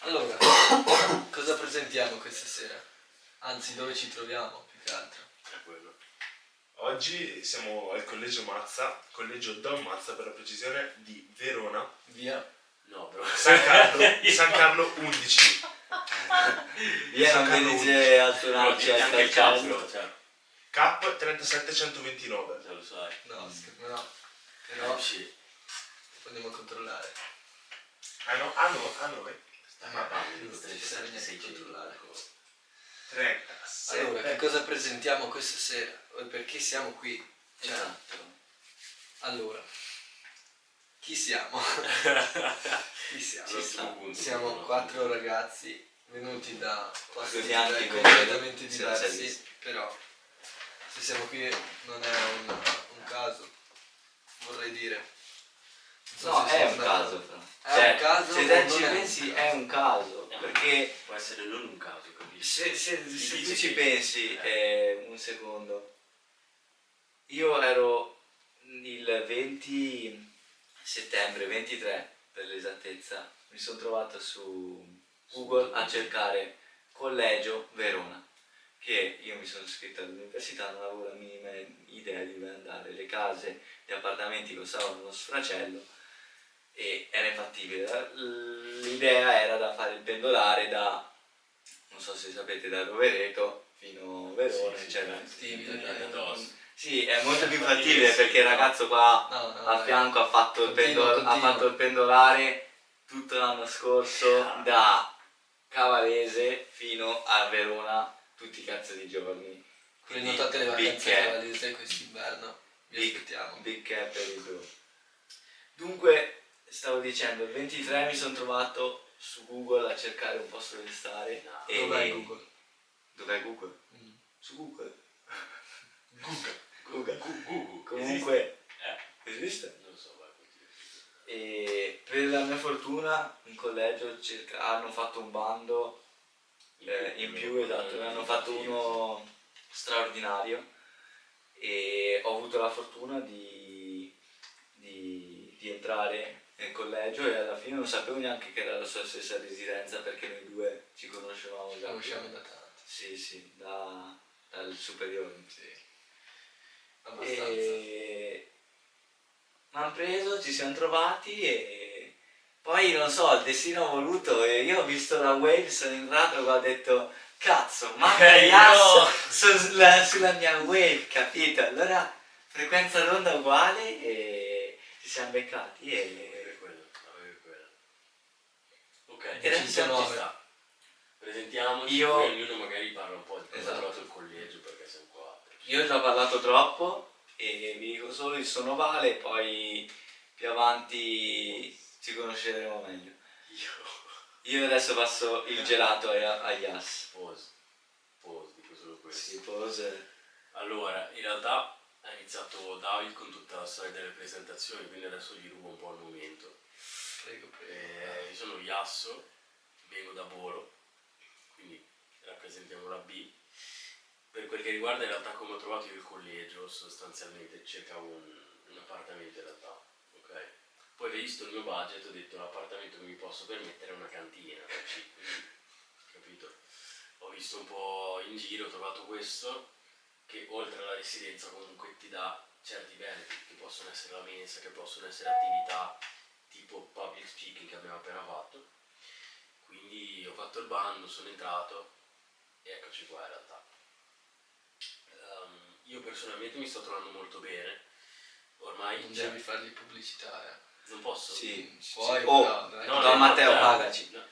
Allora, cosa presentiamo questa sera? Anzi, dove ci troviamo più che altro? È quello. Oggi siamo al Collegio Mazza, Collegio Don Mazza per la precisione, di Verona. Via? No, però San Carlo 11. Via non mi dice a suonarci a calcolo. K37129. Già lo sai. No. Però sì. Andiamo a controllare. Ah no, non ci serve niente di controllare. 37. Allora, che cosa presentiamo questa sera? E perché siamo qui? Cioè, esatto. Allora, chi siamo? Siamo quattro ragazzi venuti da posti completamente diversi, però se siamo qui non è un caso, vorrei dire. No, è un caso però. Se te ci pensi è un caso, perché può essere non un caso, capisci? Se tu ci pensi un secondo, io ero il 20 settembre, 23 per l'esattezza, mi sono trovato su Google a cercare Collegio Verona, che io mi sono iscritto all'università, non avevo la minima idea di dove andare, le case, gli appartamenti costavano uno sfracello e era infattibile. L'idea era da fare il pendolare da, non so se sapete, da Rovereto fino a Verona, eccetera. Sì, è molto più fattibile perché il ragazzo qua a fianco ha fatto il pendolare tutto l'anno scorso da Cavalese fino a Verona tutti i cazzo di giorni. Quindi notate le vacanze a Cavalese quest'inverno, vi aspettiamo. Big cap per il tuo. Dunque, stavo dicendo, il 23 mi sono trovato su Google a cercare un posto dove stare. E dov'è Google? Dov'è Google? Mm. Su Google. Google. Comunque esiste? Non lo so, vai. E per la mia fortuna in collegio hanno fatto un bando in più, esatto, ne hanno fatto uno straordinario e ho avuto la fortuna di entrare nel collegio e alla fine non sapevo neanche che era la sua stessa residenza, perché noi due ci conoscevamo già. Conosciamo da tanto. Sì, dal superiore. Sì. Abbastanza. Mi hanno preso, ci siamo trovati e poi non so, il destino ha voluto e io ho visto la wave, sono entrato e ho detto cazzo, ma che sulla mia wave, capito? Allora frequenza d'onda uguale e ci siamo beccati e quello. Ok, e ci siamo sta. Presentiamoci, io... poi ognuno magari parla un po' di cosa ha trovato il collegio, perché siamo qua. Io ho già parlato troppo e vi dico solo il sono Vale, poi più avanti ci conosceremo meglio. Io adesso passo il gelato a Yas. Pose, dico solo questo. Sì, pose. Allora, in realtà ha iniziato David con tutta la storia delle presentazioni, quindi adesso gli rubo un po' il momento. Prego. Io sono Iasso, vengo da Boro, quindi rappresentiamo la B. Per quel che riguarda in realtà come ho trovato io il collegio, sostanzialmente cercavo un appartamento in realtà, ok? Poi visto il mio budget ho detto l'appartamento che mi posso permettere è una cantina, quindi, capito? Ho visto un po' in giro, ho trovato questo, che oltre alla residenza comunque ti dà certi benefit, che possono essere la mensa, che possono essere attività tipo public speaking che abbiamo appena fatto. Quindi ho fatto il bando, sono entrato e eccoci qua in realtà. Io personalmente mi sto trovando molto bene. Ormai non devi fargli pubblicità, Non posso? Sì. Puoi, no, Don Matteo, pagaci. No.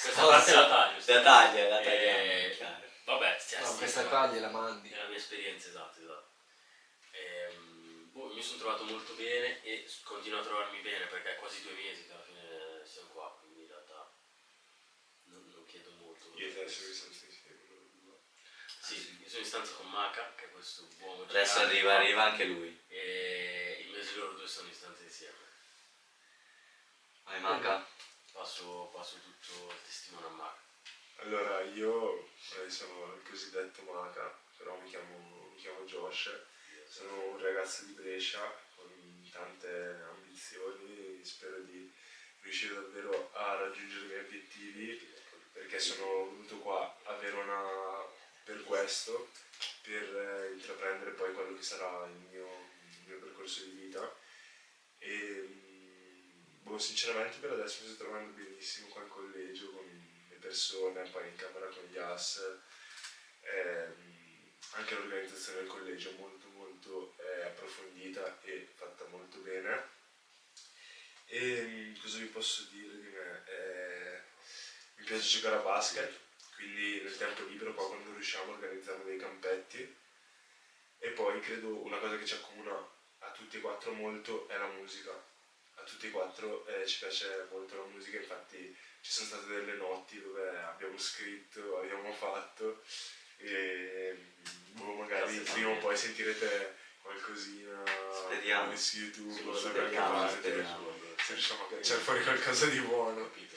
Questa parte la taglio. Chiaro. Vabbè, questa qua gliela mandi. È la mia esperienza, esatto. Mi sono trovato molto bene e continuo a trovarmi bene perché è quasi 2 mesi che alla fine siamo qua, quindi in realtà non chiedo molto. Io adesso sono in stanza con Maka, che è questo buono. Adesso arriva anche lui. E invece loro due sono in stanza insieme. Vai Maka. Passo tutto il testimone a Maka. Allora, io sono il cosiddetto Maka, però mi chiamo Josh, sono un ragazzo di Brescia con tante ambizioni, spero di riuscire davvero a raggiungere i miei obiettivi, perché sono venuto qua a Verona per questo, per intraprendere poi quello che sarà il mio percorso di vita. E sinceramente per adesso mi sto trovando benissimo qua in collegio, con le persone, poi in camera con gli AS. Anche l'organizzazione del collegio è molto approfondita e fatta molto bene. E cosa vi posso dire di me? Mi piace giocare a basket, quindi nel tempo libero poi quando riusciamo organizziamo dei campetti. E poi credo una cosa che ci accomuna a tutti e quattro molto è la musica. A tutti e quattro ci piace molto la musica, infatti ci sono state delle notti dove abbiamo scritto, abbiamo fatto e magari prima o poi sentirete qualcosina su YouTube, su qualche parte, se riusciamo a cacciare fuori qualcosa di buono. Capito.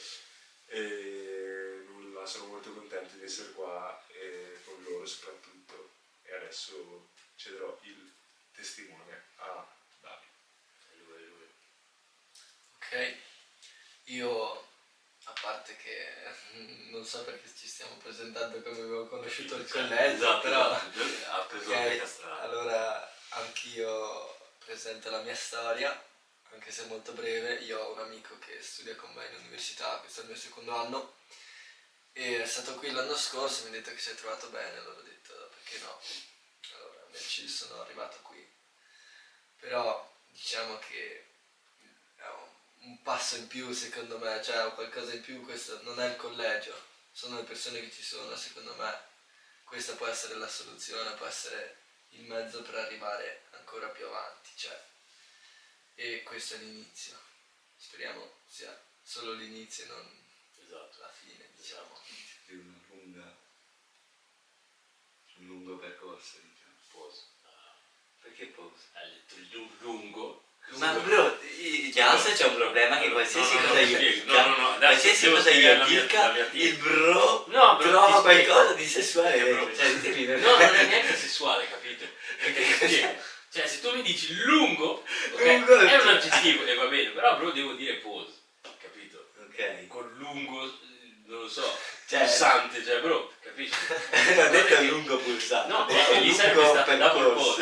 E nulla, sono molto contento di essere qua e con loro soprattutto, e adesso cederò il testimone a Davide. Lui. Ok, io, a parte che non so perché ci stiamo presentando come avevo conosciuto il collegio, però ha preso anche strada. Allora anch'io presento la mia storia, anche se molto breve. Io ho un amico che studia con me in università, questo è il mio secondo anno, e è stato qui l'anno scorso, mi ha detto che si è trovato bene, allora ho detto perché no. Allora invece sono arrivato qui, però diciamo che un passo in più secondo me, cioè o qualcosa in più, questo non è il collegio, sono le persone che ci sono, secondo me questa può essere la soluzione, può essere il mezzo per arrivare ancora più avanti, cioè, e questo è l'inizio, speriamo sia solo l'inizio e non la fine, diciamo. Di un lungo percorso, diciamo. Pause. Perché pause? Ha detto il lungo. Ma bro, Jansen c'è un problema che qualsiasi cosa gli dica, qualsiasi cosa gli dica, il bro trova qualcosa di sessuale, no, non è neanche sessuale, capito? Perché, cioè, se tu mi dici lungo, okay, è un aggettivo e va bene, però bro devo dire pose, capito? Ok. Con lungo, non lo so, cioè, pulsante, cioè bro, capisci? Non detto è lungo pulsante, no, gli serve stata la pose,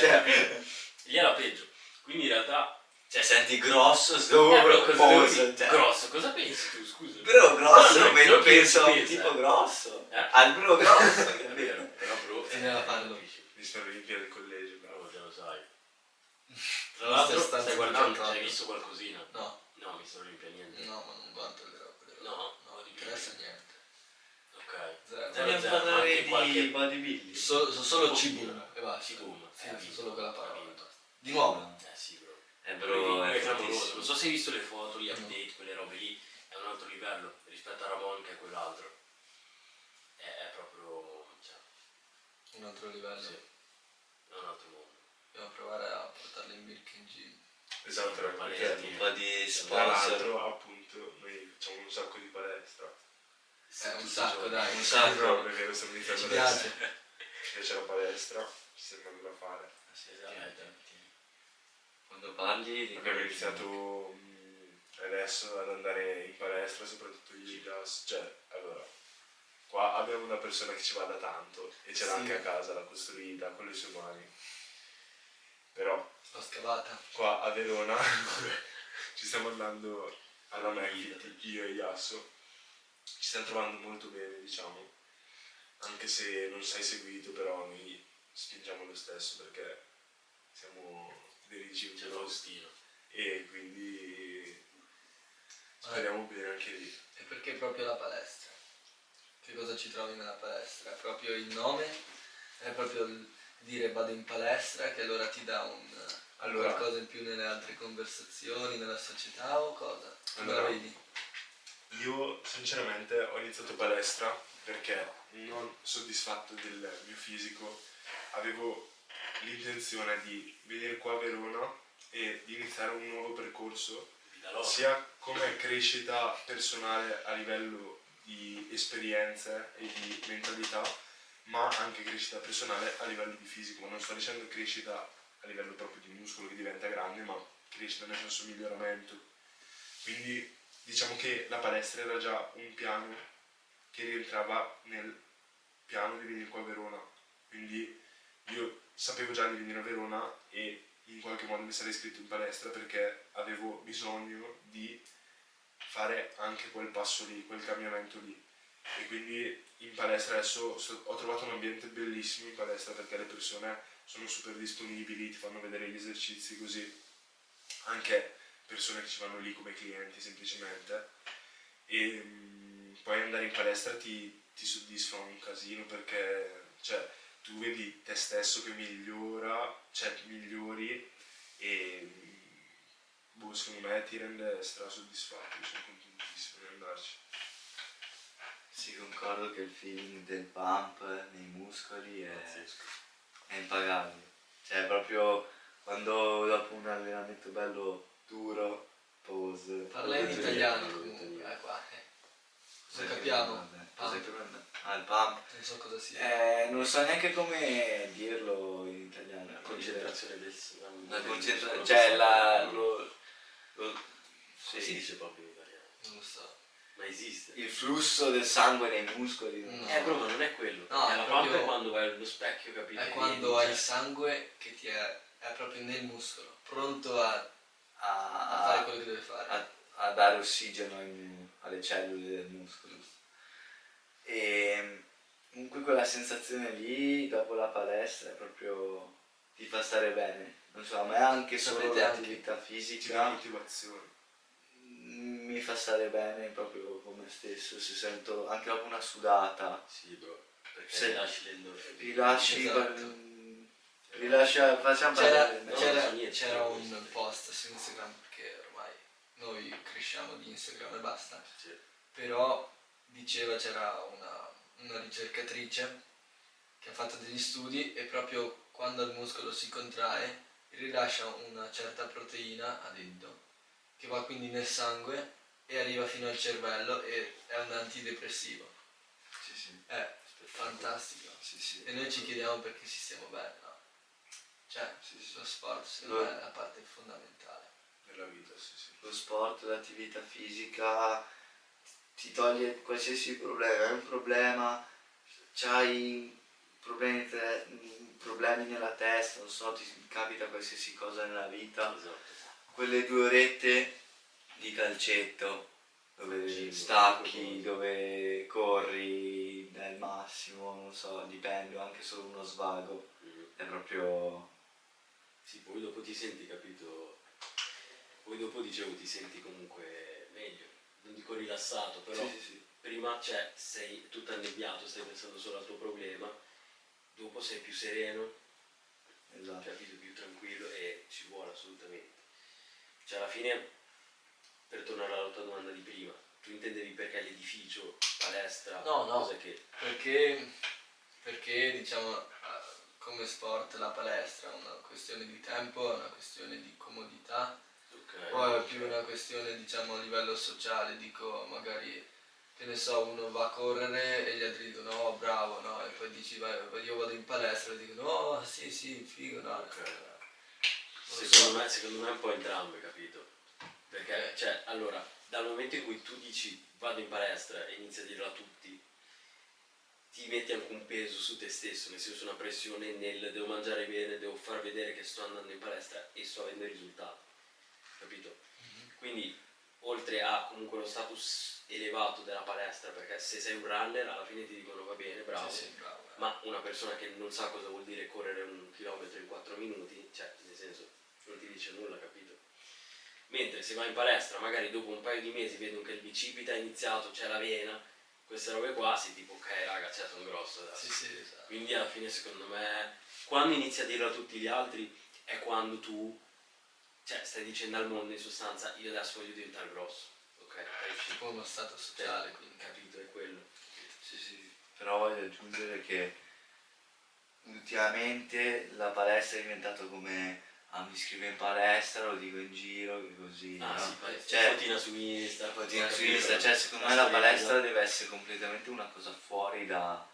cioè, gli era peggio. Quindi in realtà, cioè, senti grosso, bro, cosa, cioè, grosso, cosa pensi tu, scusa? Bro, grosso, no, non penso a un tipo grosso, al bro grosso, è vero, però bro, mi sto riempire il collegio, però te lo sai. Tra l'altro, stai guardando, hai visto qualcosina? No, mi sto riempire niente. No, ma non guardo le robe, no, di interessa niente. Ok, dobbiamo parlare di bodybuilding, solo cibo, e va, solo quella parola. Di nuovo? Sì, bro. Bro, è clamoroso. Non so se hai visto le foto, gli update, quelle robe lì, è un altro livello rispetto a Ramon, che è quell'altro. È proprio, cioè, un altro livello? Sì. È un altro mondo. Dobbiamo provare a portarle in Birkin Gym. Esatto, per palestra. Un po' di sponsor. Tra l'altro, appunto, noi facciamo un sacco di palestra. Un sacco, dai. Un sacco. Perché questo mi piace adesso. Ci piace la palestra, ci sembra da fare. Sì, esatto. Quando parli abbiamo iniziato adesso ad andare in palestra, soprattutto gli gas, cioè allora qua abbiamo una persona che ci va da tanto e ce l'ha anche a casa, l'ha costruita con le sue mani, però l'ho scavata qua a Verona. Ci stiamo andando alla McFit, io e Iasso ci stiamo trovando molto bene, diciamo, anche se non sei seguito, però noi spingiamo lo stesso perché siamo del regime Faustino, e quindi speriamo bene anche lì. E perché proprio la palestra? Che cosa ci trovi nella palestra? È proprio il nome? È proprio dire vado in palestra, che allora ti dà qualcosa in più nelle altre conversazioni, nella società o cosa? Allora, vedi? Io sinceramente ho iniziato palestra perché non soddisfatto del mio fisico, avevo l'intenzione di venire qua a Verona e di iniziare un nuovo percorso, sia come crescita personale a livello di esperienze e di mentalità, ma anche crescita personale a livello di fisico. Non sto dicendo crescita a livello proprio di muscolo che diventa grande, ma crescita nel senso miglioramento. Quindi diciamo che la palestra era già un piano che rientrava nel piano di venire qua a Verona, quindi io sapevo già di venire a Verona e in qualche modo mi sarei iscritto in palestra perché avevo bisogno di fare anche quel passo lì, quel cambiamento lì. E quindi in palestra adesso ho trovato un ambiente bellissimo in palestra perché le persone sono super disponibili, ti fanno vedere gli esercizi, così anche persone che ci vanno lì come clienti semplicemente. E poi andare in palestra ti soddisfa un casino perché cioè tu vedi te stesso che migliora, cioè migliori, e boh, secondo me ti rende strasoddisfatto. Sono contentissimo di andarci. Sì, concordo che il feeling del pump nei muscoli è impagabile. Cioè proprio quando dopo un allenamento bello duro, pause. Parlei in italiano comunque, qua. Cosa capiamo? Il pump. Non so cosa sia. Non so neanche come dirlo in italiano. La concentrazione del sangue. La concentrazione, cioè la... si dice proprio in italiano. Non lo so. Ma esiste il flusso del sangue nei muscoli? No. Proprio non è quello. No, è proprio quando vai allo specchio, capito? È quando hai il sangue che ti è proprio nel muscolo, pronto a fare quello che deve fare, a dare ossigeno alle cellule del muscolo. E comunque quella sensazione lì dopo la palestra è proprio, ti fa stare bene. Non so, a me anche solo l'attività fisica ti dà motivazione, mi fa stare bene proprio con me stesso. Si sento anche dopo una sudata, sì bro, perché se rilasci le endorfine, facciamo c'era un post su Instagram, perché ormai noi cresciamo di Instagram e basta, sì. Però diceva, c'era una ricercatrice che ha fatto degli studi e proprio quando il muscolo si contrae rilascia una certa proteina, ha detto, che va quindi nel sangue e arriva fino al cervello e è un antidepressivo. Sì, sì. È fantastico. Sì, sì. E noi ci chiediamo perché si stiamo bene, no? Cioè, sì. Lo sport secondo me è la parte fondamentale della vita, sì, sì. Lo sport, l'attività fisica ti toglie qualsiasi problema, è un problema, c'hai problemi nella testa, non so, ti capita qualsiasi cosa nella vita. Esatto. Quelle 2 orette di calcetto dove stacchi, dove corri al massimo, non so, dipende, anche solo uno svago, è proprio... Sì, poi dopo ti senti, capito? Poi dopo, dicevo, ti senti comunque meglio, non dico rilassato, però sì. Prima cioè, sei tutto annebbiato, stai pensando solo al tuo problema, dopo sei più sereno, esatto. Capito? Più tranquillo, e ci vuole assolutamente. Cioè alla fine, per tornare alla tua domanda di prima, tu intendevi perché l'edificio, palestra, no, cosa che... Perché diciamo come sport la palestra è una questione di tempo, è una questione di comodità, okay, poi è più una questione diciamo a livello sociale, dico magari, che ne so, uno va a correre e gli altri dicono oh bravo, no, e poi dici io vado in palestra e dicono oh sì, figo, no, okay. Secondo me è un po' entrambe, capito? Perché, cioè, allora, dal momento in cui tu dici vado in palestra e inizi a dirlo a tutti, ti metti anche un peso su te stesso, nel senso una pressione nel devo mangiare bene, devo far vedere che sto andando in palestra e sto avendo risultati, capito? Quindi, oltre a comunque lo status elevato della palestra, perché se sei un runner alla fine ti dicono va bene, bravo, sì, bravo. Ma una persona che non sa cosa vuol dire correre 1 chilometro in 4 minuti, cioè, nel senso... non ti dice nulla, capito? Mentre se vai in palestra magari dopo un paio di mesi vedono che il bicipite ha iniziato, c'è la vena, queste robe qua, si tipo ok raga, cioè sono grosso adesso. Sì, esatto. Quindi alla fine secondo me quando inizi a dirlo a tutti gli altri è quando tu cioè stai dicendo al mondo in sostanza io adesso voglio diventare grosso, ok? È un po' uno stato sociale, quindi capito, è quello. Sì. Però voglio aggiungere che ultimamente la palestra è diventata come mi scrivo in palestra, lo dico in giro, così, no? Sì, cioè, fotina su Insta, cioè secondo me la palestra deve essere completamente una cosa fuori da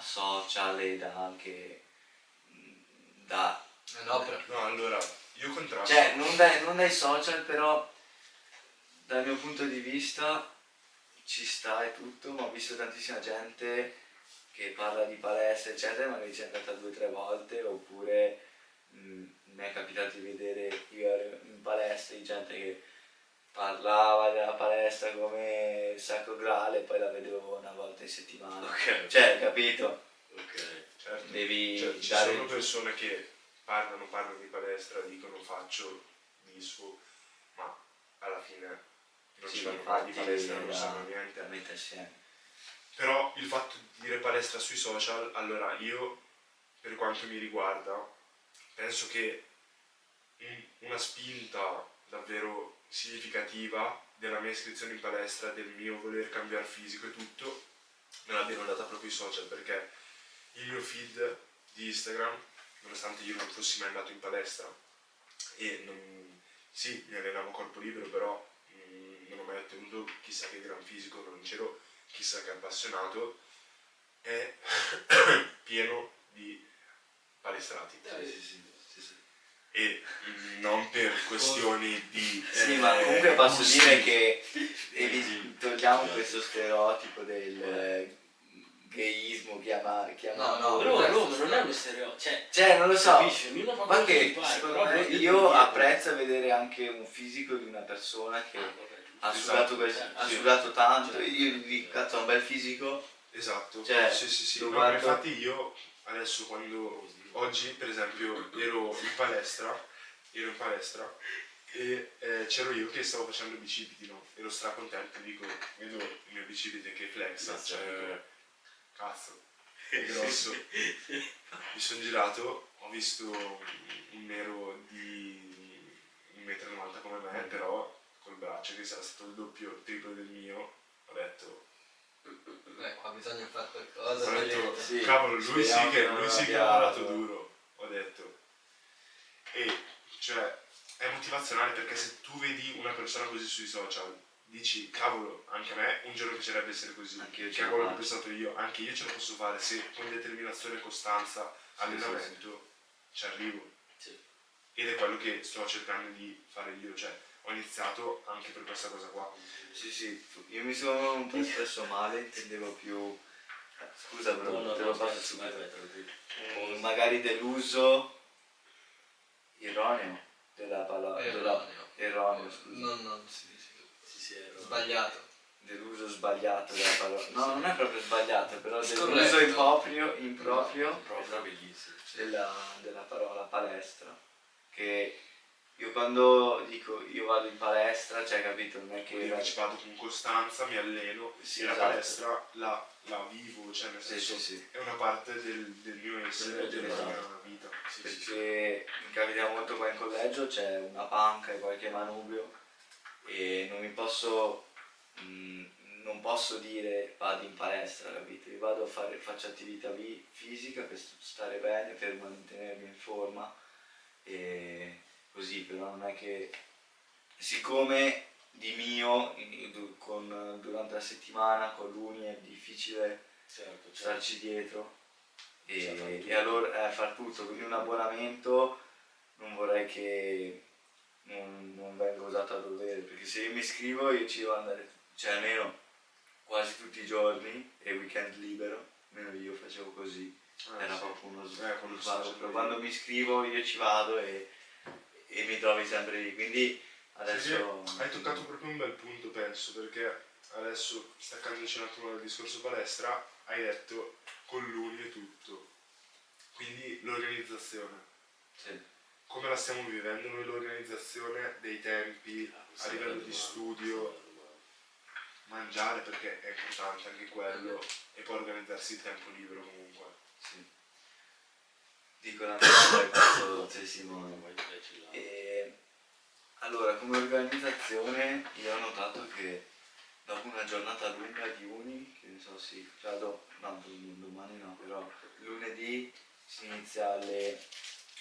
social e da anche da... No, allora, io contrasto. Cioè, non dai social, però dal mio punto di vista ci sta e tutto, ma ho visto tantissima gente che parla di palestra eccetera, magari ci è andata 2 o 3 volte, oppure mi è capitato di vedere, io ero in palestra, di gente che parlava della palestra come il sacro graal e poi la vedevo una volta in settimana, okay. Cioè, capito? Ok, certo. Devi cioè, ci dare... sono persone che parlano di palestra, dicono faccio disco, ma alla fine non sì, ci vanno mai di palestra, non sanno niente. Però il fatto di dire palestra sui social, allora io, per quanto mi riguarda, penso che una spinta davvero significativa della mia iscrizione in palestra, del mio voler cambiare fisico e tutto, me l'abbiano data proprio i social, perché il mio feed di Instagram, nonostante io non fossi mai andato in palestra e non, sì, mi allenavo corpo libero, però non ho mai ottenuto chissà che gran fisico, non c'ero chissà che appassionato, è pieno di palestrati. Sì. E non per questioni di... Sì, ma comunque posso dire che togliamo questo stereotipo del... gayismo chiama no, però non è uno stereotipo, cioè non lo so, capisci? Ma che secondo me io apprezzo vedere anche un fisico di una persona che ha sudato tanto, io dico cazzo, un bel fisico, esatto, cioè, sì. No, guardo... infatti io adesso, quando oggi per esempio ero in palestra e c'ero io che stavo facendo bicipiti, no? Ero stracontento, dico, vedo il mio bicipite che flexa, cioè cazzo, è grosso. Mi sono girato, ho visto un nero di 1,90 m come me, però col braccio che sarà stato il doppio, il triplo del mio, ho detto qua bisogna fare qualcosa. Ho detto sì, cavolo, lui sì che ha lavorato duro, ho detto. E cioè è motivazionale, perché se tu vedi una persona così sui social dici cavolo, anche a me un giorno piacerebbe essere così, anche che è quello che ho pensato io, anche io ce la posso fare se con determinazione e costanza, allenamento ci arrivo, sì. Ed è quello che sto cercando di fare io, cioè ho iniziato anche per questa cosa qua. Sì, io mi sono un po' espresso male, intendevo più, scusa però no, te lo passo subito, magari deluso, erroneo della parola, erroneo scusa, non si dice. Sì, sbagliato, deluso, sbagliato della parola. No, non è proprio sbagliato, però deluso improprio della parola palestra. Che io quando dico io vado in palestra, cioè capito, non è che io ci vado con costanza, mi alleno, sì, e esatto. La palestra la vivo, cioè nel senso sì. È una parte del mio essere, della mia vita. Sì, perché mi capita molto qua in collegio, c'è una panca e qualche manubrio. E non posso dire vado in palestra, capito? Io vado a faccio attività fisica per stare bene, per mantenermi in forma e così, però non è che, siccome di mio durante la settimana con l'uni è difficile, certo, starci dietro e allora far tutto, quindi un abbonamento non vorrei che non vengo usato a dovere, perché se io mi iscrivo io ci devo andare, cioè almeno quasi tutti i giorni, e weekend libero, almeno io facevo così, era proprio uno sbaglio, però quando mi iscrivo io ci vado e mi trovi sempre lì, quindi adesso... Sì, hai toccato proprio un bel punto, penso, perché adesso, staccandoci un attimo dal discorso palestra, hai detto con l'uni e tutto, quindi l'organizzazione. Sì. Come la stiamo vivendo noi l'organizzazione dei tempi, a livello di studio, mangiare, perché è importante anche quello, e poi organizzarsi il tempo libero comunque. Sì. Dico la mia. Allora, come organizzazione io ho notato che dopo una giornata lunga di uni, che ne so, sì, domani no, però lunedì si inizia alle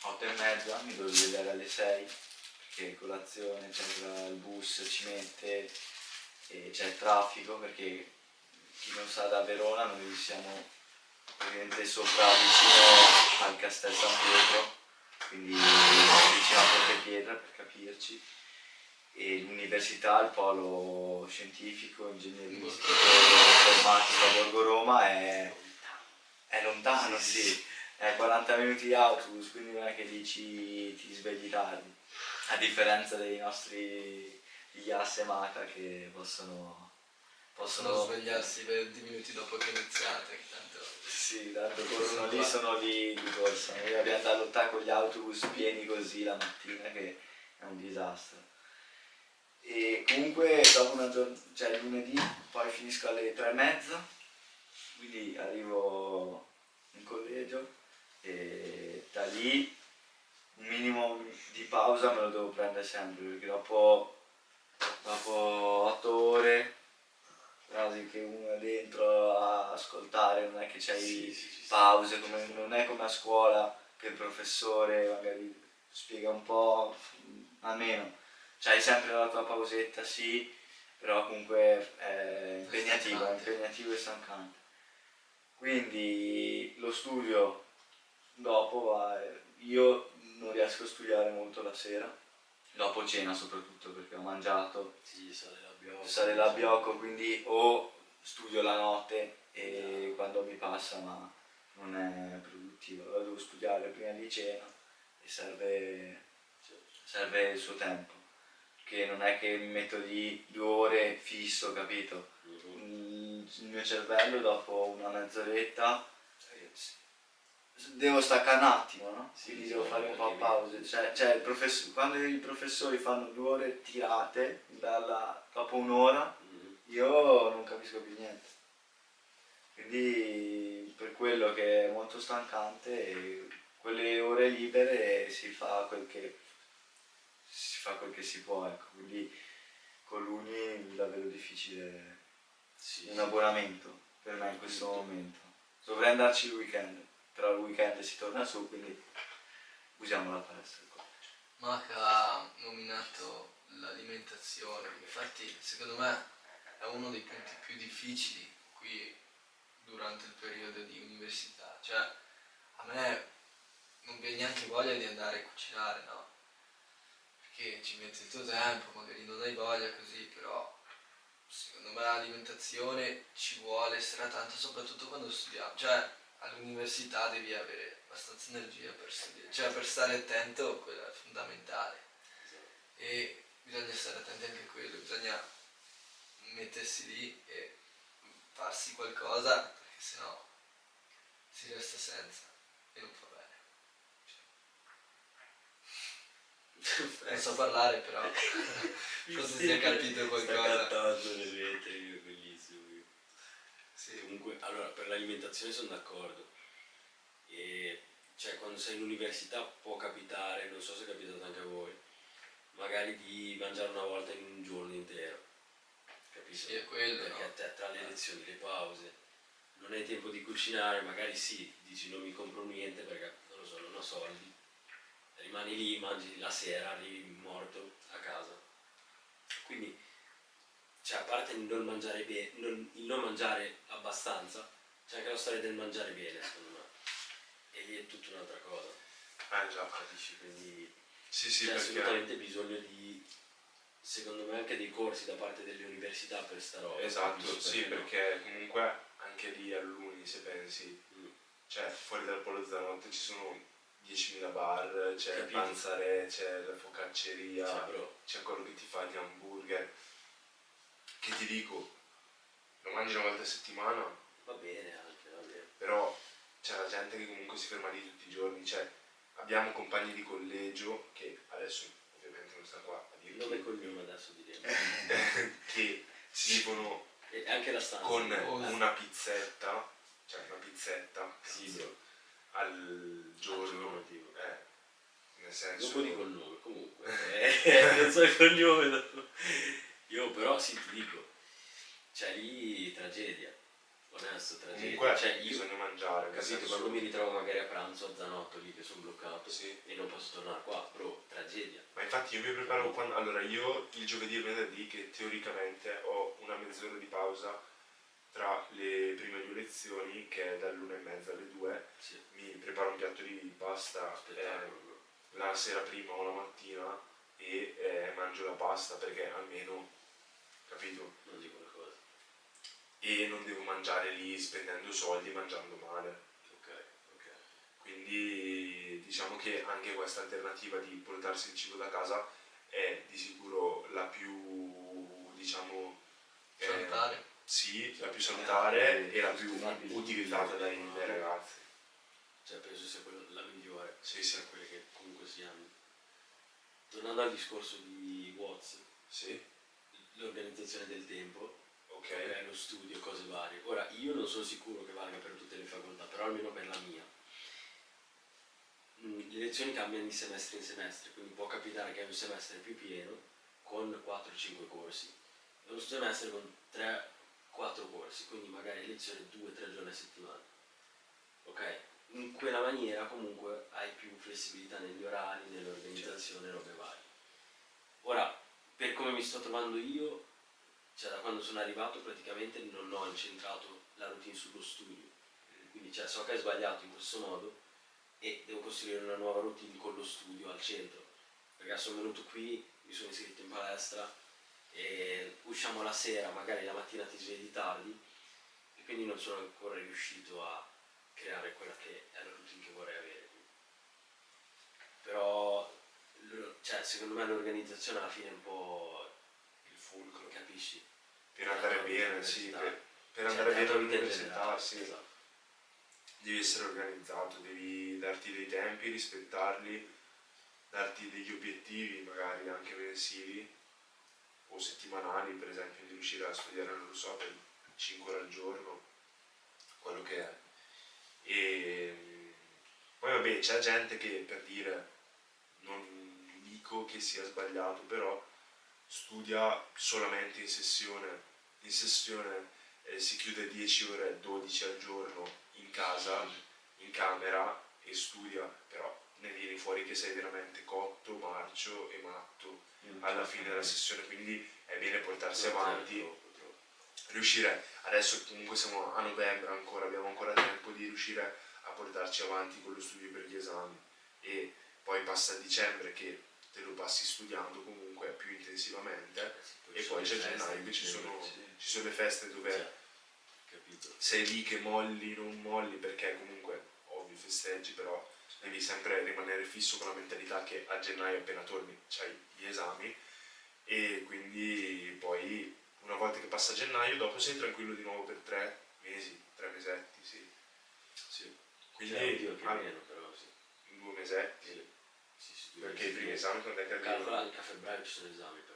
8:30, mi devo svegliare alle 6 perché colazione, c'entra il bus, ci mette, e c'è il traffico, perché chi non sa, da Verona noi siamo praticamente sopra, vicino al Castel San Pietro, quindi vicino a Porta Pietra per capirci, e l'università, il polo scientifico, ingegneristico, informatico a Borgo Roma è lontano, sì, è 40 minuti di autobus, quindi non è che dici ti svegli tardi, a differenza dei nostri IAS e MACA che possono svegliarsi 20 minuti dopo che iniziate, tanto sì, tanto corrono lì, sono lì di corsa. Noi abbiamo da lottare con gli autobus pieni così la mattina, che è un disastro. E comunque dopo una giornata, cioè lunedì, poi finisco alle 3:30, quindi arrivo in collegio e da lì un minimo di pausa me lo devo prendere sempre, perché dopo 8 ore quasi che uno è dentro a ascoltare, non è che c'hai pause, come, non è come a scuola che il professore magari spiega un po', almeno c'hai sempre la tua pausetta, sì, però comunque è impegnativo, e stancante. Quindi lo studio dopo, io non riesco a studiare molto la sera, dopo cena soprattutto, perché ho mangiato, sale l'abbiocco, quindi o studio la notte e quando mi passa, ma non è produttivo, allora devo studiare prima di cena e serve il suo tempo, che non è che mi metto lì 2 ore fisso, capito? Il mio cervello dopo una mezz'oretta devo staccare un attimo, no? Quindi devo fare un po' a pause, cioè quando i professori fanno 2 ore tirate dopo un'ora, io non capisco più niente, quindi per quello che è molto stancante, e quelle ore libere si fa quel che si può, ecco. Quindi con l'Uni è davvero difficile un abbonamento per me in questo momento, dovrei andarci il weekend, però il weekend si torna su, quindi usiamo la palestra. Mac ha nominato l'alimentazione, infatti secondo me è uno dei punti più difficili qui durante il periodo di università, cioè a me non viene neanche voglia di andare a cucinare, no? Perché ci metti il tuo tempo, magari non hai voglia così, però secondo me l'alimentazione ci vuole stratanto, soprattutto quando studiamo, cioè all'università devi avere abbastanza energia per studiare, cioè per stare attento, quello è fondamentale, e bisogna stare attenti anche a quello, bisogna mettersi lì e farsi qualcosa, perché sennò si resta senza e non fa bene. Cioè, non so parlare, però forse si è capito qualcosa. Sì. Comunque, allora, per l'alimentazione sono d'accordo, e cioè quando sei in università può capitare, non so se è capitato anche a voi, magari di mangiare una volta in un giorno intero, capisci? Sì, è quello, perché tra le lezioni, le pause, non hai tempo di cucinare, magari sì, dici non mi compro niente perché non lo so, non ho soldi, rimani lì, mangi la sera, arrivi morto a casa, quindi cioè a parte non mangiare bene, non mangiare abbastanza, c'è anche la storia del mangiare bene, secondo me, e lì è tutta un'altra cosa. Già, capisci, quindi sì, c'è assolutamente bisogno di, secondo me, anche dei corsi da parte delle università per sta roba. Esatto, capisci, sì, perché comunque anche lì all'Uni, se pensi, cioè fuori dal Polo Zanotte ci sono 10.000 bar, c'è il panzare, c'è la focacceria, c'è quello che ti fa gli hamburger, che ti dico, lo mangi una volta a settimana, va bene anche, però c'è la gente che comunque si ferma lì tutti i giorni, cioè abbiamo compagni di collegio che adesso ovviamente non sta qua a dirlo, nome e cognome adesso diremo, che si vivono anche la stanza con una pizzetta, cioè una pizzetta al giorno, nel senso, dopo di cognome comunque, non so il cognome dopo. Io però sì, ti dico, cioè lì tragedia, onesto, tragedia. Comunque cioè, io bisogna mangiare, capito? Quando mi ritrovo magari a pranzo a Zanotto lì che sono bloccato e non posso tornare qua, bro, tragedia. Ma infatti io mi preparo quando... Allora io il giovedì e venerdì che teoricamente ho una mezz'ora di pausa tra le prime 2 lezioni, che è dall'1:30 alle 2, mi preparo un piatto di pasta la sera prima o la mattina, e mangio la pasta perché almeno, capito? Non dico una cosa. E non devo mangiare lì spendendo soldi e mangiando male. Ok. Quindi diciamo che anche questa alternativa di portarsi il cibo da casa è di sicuro la più, diciamo, salutare. Sì, la più salutare e la più utilizzata dai ragazzi. Cioè penso sia quella la migliore, sì. Tra quelle che comunque si hanno. Tornando al discorso di Watts, sì. L'organizzazione del tempo, okay. Lo studio, cose varie. Ora io non sono sicuro che valga per tutte le facoltà, però almeno per la mia. Le lezioni cambiano di semestre in semestre, quindi può capitare che hai un semestre più pieno con 4-5 corsi, e un semestre con 3-4 corsi, quindi magari lezione 2-3 giorni a settimana. Ok? In quella maniera comunque hai più flessibilità negli orari, nell'organizzazione, certo. Robe varie. Ora, per come mi sto trovando io, cioè da quando sono arrivato praticamente non ho incentrato la routine sullo studio, quindi cioè, so che è sbagliato in questo modo e devo costruire una nuova routine con lo studio al centro, perché sono venuto qui, mi sono iscritto in palestra e usciamo la sera, magari la mattina ti svegli tardi e quindi non sono ancora riuscito a creare quella che è la routine che vorrei avere. Però cioè, secondo me l'organizzazione alla fine è un po' il fulcro, capisci? Per andare bene, sì, per cioè, andare bene all'università, sì. Esatto. Devi essere organizzato, devi darti dei tempi, rispettarli, darti degli obiettivi magari anche mensili o settimanali, per esempio, di riuscire a studiare, non lo so, per 5 ore al giorno, quello che è. E poi vabbè c'è gente che, per dire, non dico che sia sbagliato, però studia solamente in sessione si chiude 10 ore, 12 al giorno in casa, in camera, e studia, però ne vieni fuori che sei veramente cotto, marcio e matto alla fine della sessione, quindi è bene portarsi avanti, riuscire, adesso comunque siamo a novembre ancora, abbiamo ancora tempo di riuscire a portarci avanti con lo studio per gli esami, e poi passa dicembre che te lo passi studiando comunque più intensivamente, poi e poi c'è gennaio che ci sono le feste dove sei lì che molli, non molli, perché comunque ovvio festeggi, però devi sempre rimanere fisso con la mentalità che a gennaio appena torni c'hai gli esami, e quindi poi una volta che passa gennaio, dopo sei tranquillo di nuovo per 3 mesi, 3 mesetti, sì. Sì. Quindi meno, però, sì. 2 mesetti. Sì, perché i primi esami quando è che arrivano? Anche a febbraio ci sono esami, però.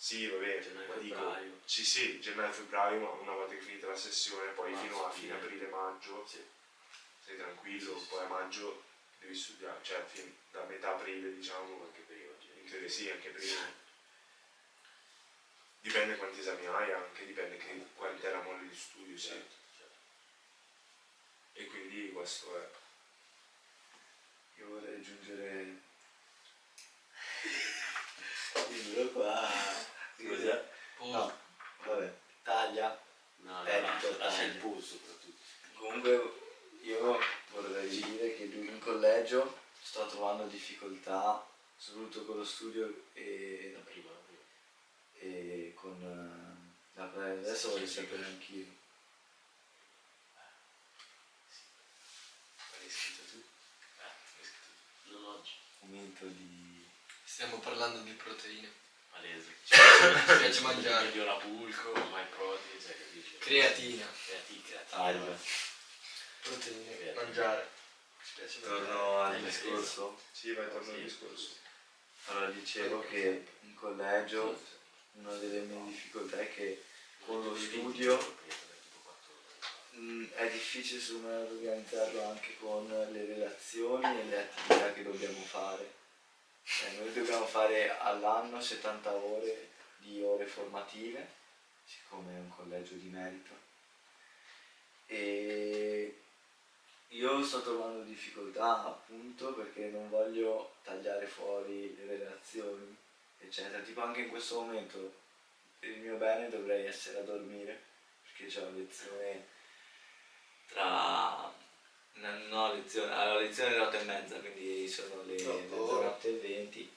Sì, va bene, gennaio, ma febbraio. Dico, sì, gennaio, febbraio, ma una volta che finita la sessione, poi marzo, fino a fine aprile, maggio, sì. Sei tranquillo, sì, poi a maggio devi studiare, cioè da metà aprile, diciamo, anche prima. Sì, anche prima. Dipende quanti esami hai, anche dipende che quanta è la mole di studio, sì. Certo. E quindi questo è. Io vorrei aggiungere. Dimmelo qua. Scusa. No, vabbè. Taglia. No, lascia il pulso soprattutto. Comunque io vorrei dire che in collegio sto trovando difficoltà, soprattutto con lo studio e la prima. E con la presa, adesso voglio sapere anch'io. L'hai scritto tu? Non oggi. Momento di. Stiamo parlando di proteine. Palese. Ci piace mangiare. Di orapulco, mai proteine, cioè capisci? Creatina. Alba. Proteine, creatina. Mangiare. Torno al discorso? Sì, vai, torno al discorso. Allora dicevo che in collegio una delle mie difficoltà è che con lo studio è difficile secondo me organizzarlo anche con le relazioni e le attività che dobbiamo fare. Noi dobbiamo fare all'anno 70 ore di ore formative, siccome è un collegio di merito, e io sto trovando difficoltà appunto perché non voglio tagliare fuori le relazioni, eccetera. Tipo anche in questo momento per il mio bene dovrei essere a dormire perché ho lezione tra no lezione, allora lezione alle 8:30, quindi sono le mezzanotte e 20,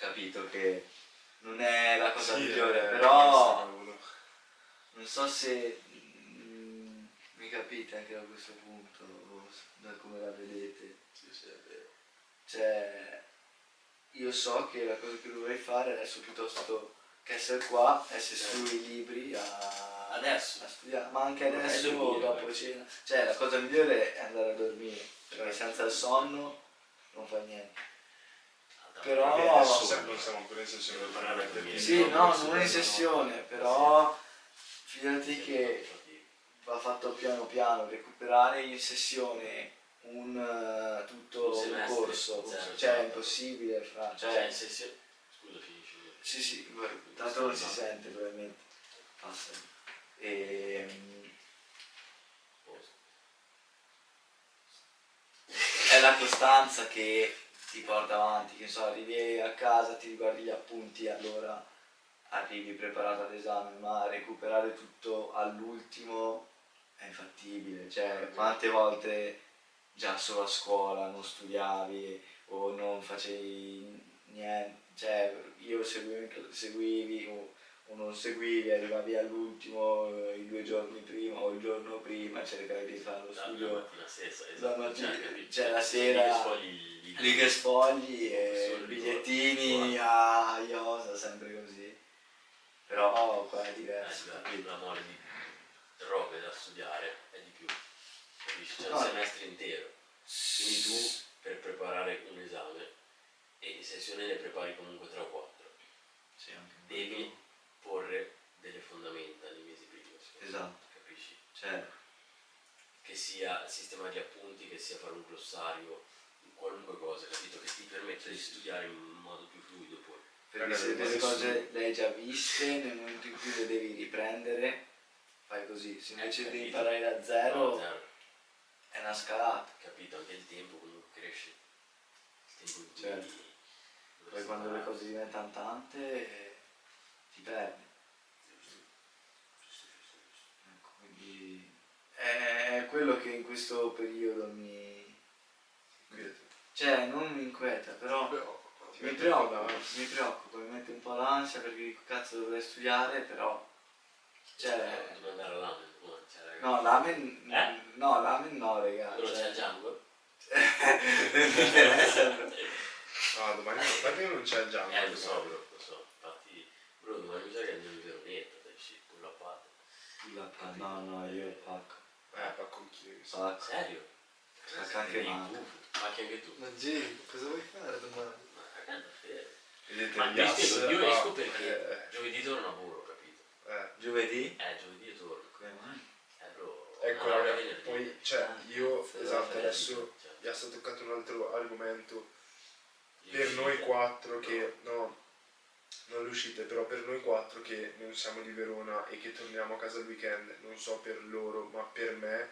capito che non è la cosa migliore, però non so se mi capite anche da questo punto o da come la vedete. Sì, è vero. Cioè, io so che la cosa che dovrei fare adesso piuttosto che essere qua è se sui libri adesso a studiare, ma anche adesso dormire, dopo cena. Cioè, la cosa migliore è andare a dormire, perché senza il sonno non fa niente. Però non siamo ancora in sessione per sì, no, non in sessione, però fidati che va fatto piano piano, recuperare in sessione tutto il corso, cioè è impossibile fra. Cioè in sessione. Scusa, finisci. Sì, tanto non si sente probabilmente. Passa. È la costanza che ti porta avanti, che so, arrivi a casa, ti guardi gli appunti, allora arrivi preparato all'esame, ma recuperare tutto all'ultimo è infattibile. Cioè, quante volte già solo a scuola non studiavi o non facevi niente, cioè io seguivi o non seguivi, arrivavi all'ultimo i 2 giorni prima o il giorno prima, cercavi di fare lo studio la mattina, cioè la sera righe sfogli e bigliettini a iosa, sempre così. Però qua è diverso, qui una mole di robe da studiare è di più, capisci? C'è un semestre intero, quindi tu per preparare un esame e in sessione ne prepari comunque 3 o 4, devi porre delle fondamenta nei mesi prima, esatto, capisci? Cioè, che sia sistemare gli appunti, che sia fare un glossario, qualunque cosa, capito? Che ti permette di studiare in modo più fluido poi. Perché se queste cose le hai già viste, nel momento in cui le devi riprendere, fai così. Se invece devi imparare da zero, è una scalata. Capito? Anche il tempo comunque cresce. Il tempo di... Certo. Poi quando le cose diventano tante, ti perdi. Ecco, quindi è quello che in questo periodo mi... Cioè, non mi inquieta, però... Mi preoccupa, mi mette un po' l'ansia perché dico cazzo dovrei studiare, però. Cioè. Devo andare all'amen, no, l'amen. No, l'amen no, raga. Però c'è il Django. No, domani non c'è il Django. Lo so. Infatti, bro, domani mi sa che andiamo in Veronetta, dai, sì, con la pata. No, io pacco. Pacco anch'io. Pacco. Serio? Pacco anche tu. Pacchi anche tu. Ma G, cosa vuoi fare domani? Ma ti spiego, io esco perché giovedì torno a lavoro, capito? Giovedì? Giovedì torno. Come mai? Ecco, raga, poi, cioè, io, esatto, adesso già sta toccato un altro argomento per noi 4 che, no, non riuscite, però per noi 4 che non siamo di Verona e che torniamo a casa il weekend, non so per loro, ma per me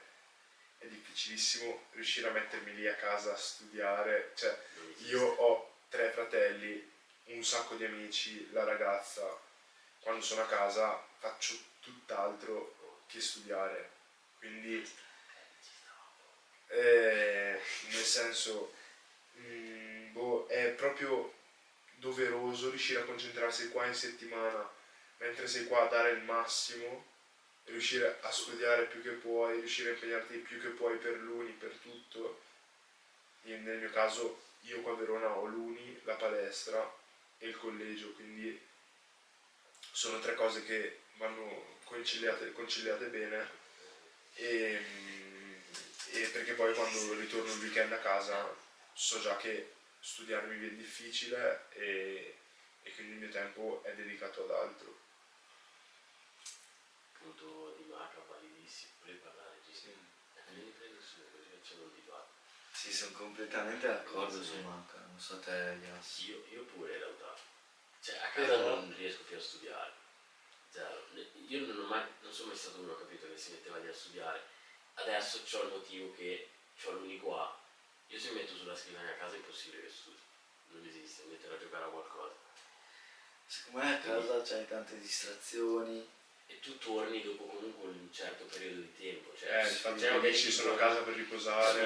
è difficilissimo riuscire a mettermi lì a casa a studiare, cioè, io ho 3 fratelli, un sacco di amici, la ragazza. Quando sono a casa faccio tutt'altro che studiare, quindi nel senso è proprio doveroso riuscire a concentrarsi qua in settimana, mentre sei qua a dare il massimo, riuscire a studiare più che puoi, riuscire a impegnarti più che puoi per l'uni, per tutto. Nel mio caso io qua a Verona ho l'uni, la palestra e il collegio, quindi sono 3 cose che vanno conciliate bene e perché poi quando ritorno il weekend a casa so già che studiare mi viene difficile e quindi il mio tempo è dedicato ad altro. Punto di marca validissimo, volevi parlare? Sì. Sì, sono completamente d'accordo su Manca, non so te, Giassi. Io pure in realtà. Cioè, a casa non riesco più a studiare. Zero. Io non sono mai stato uno, capito, che si metteva lì a studiare. Adesso c'ho il motivo che c'ho l'uni qua. Io se mi metto sulla scrivania a casa è impossibile che studi. Non esiste, mi metterò a giocare a qualcosa. Secondo me a casa c'hai tante distrazioni. E tu torni dopo comunque un certo periodo di tempo, cioè che ci sono a casa per riposare,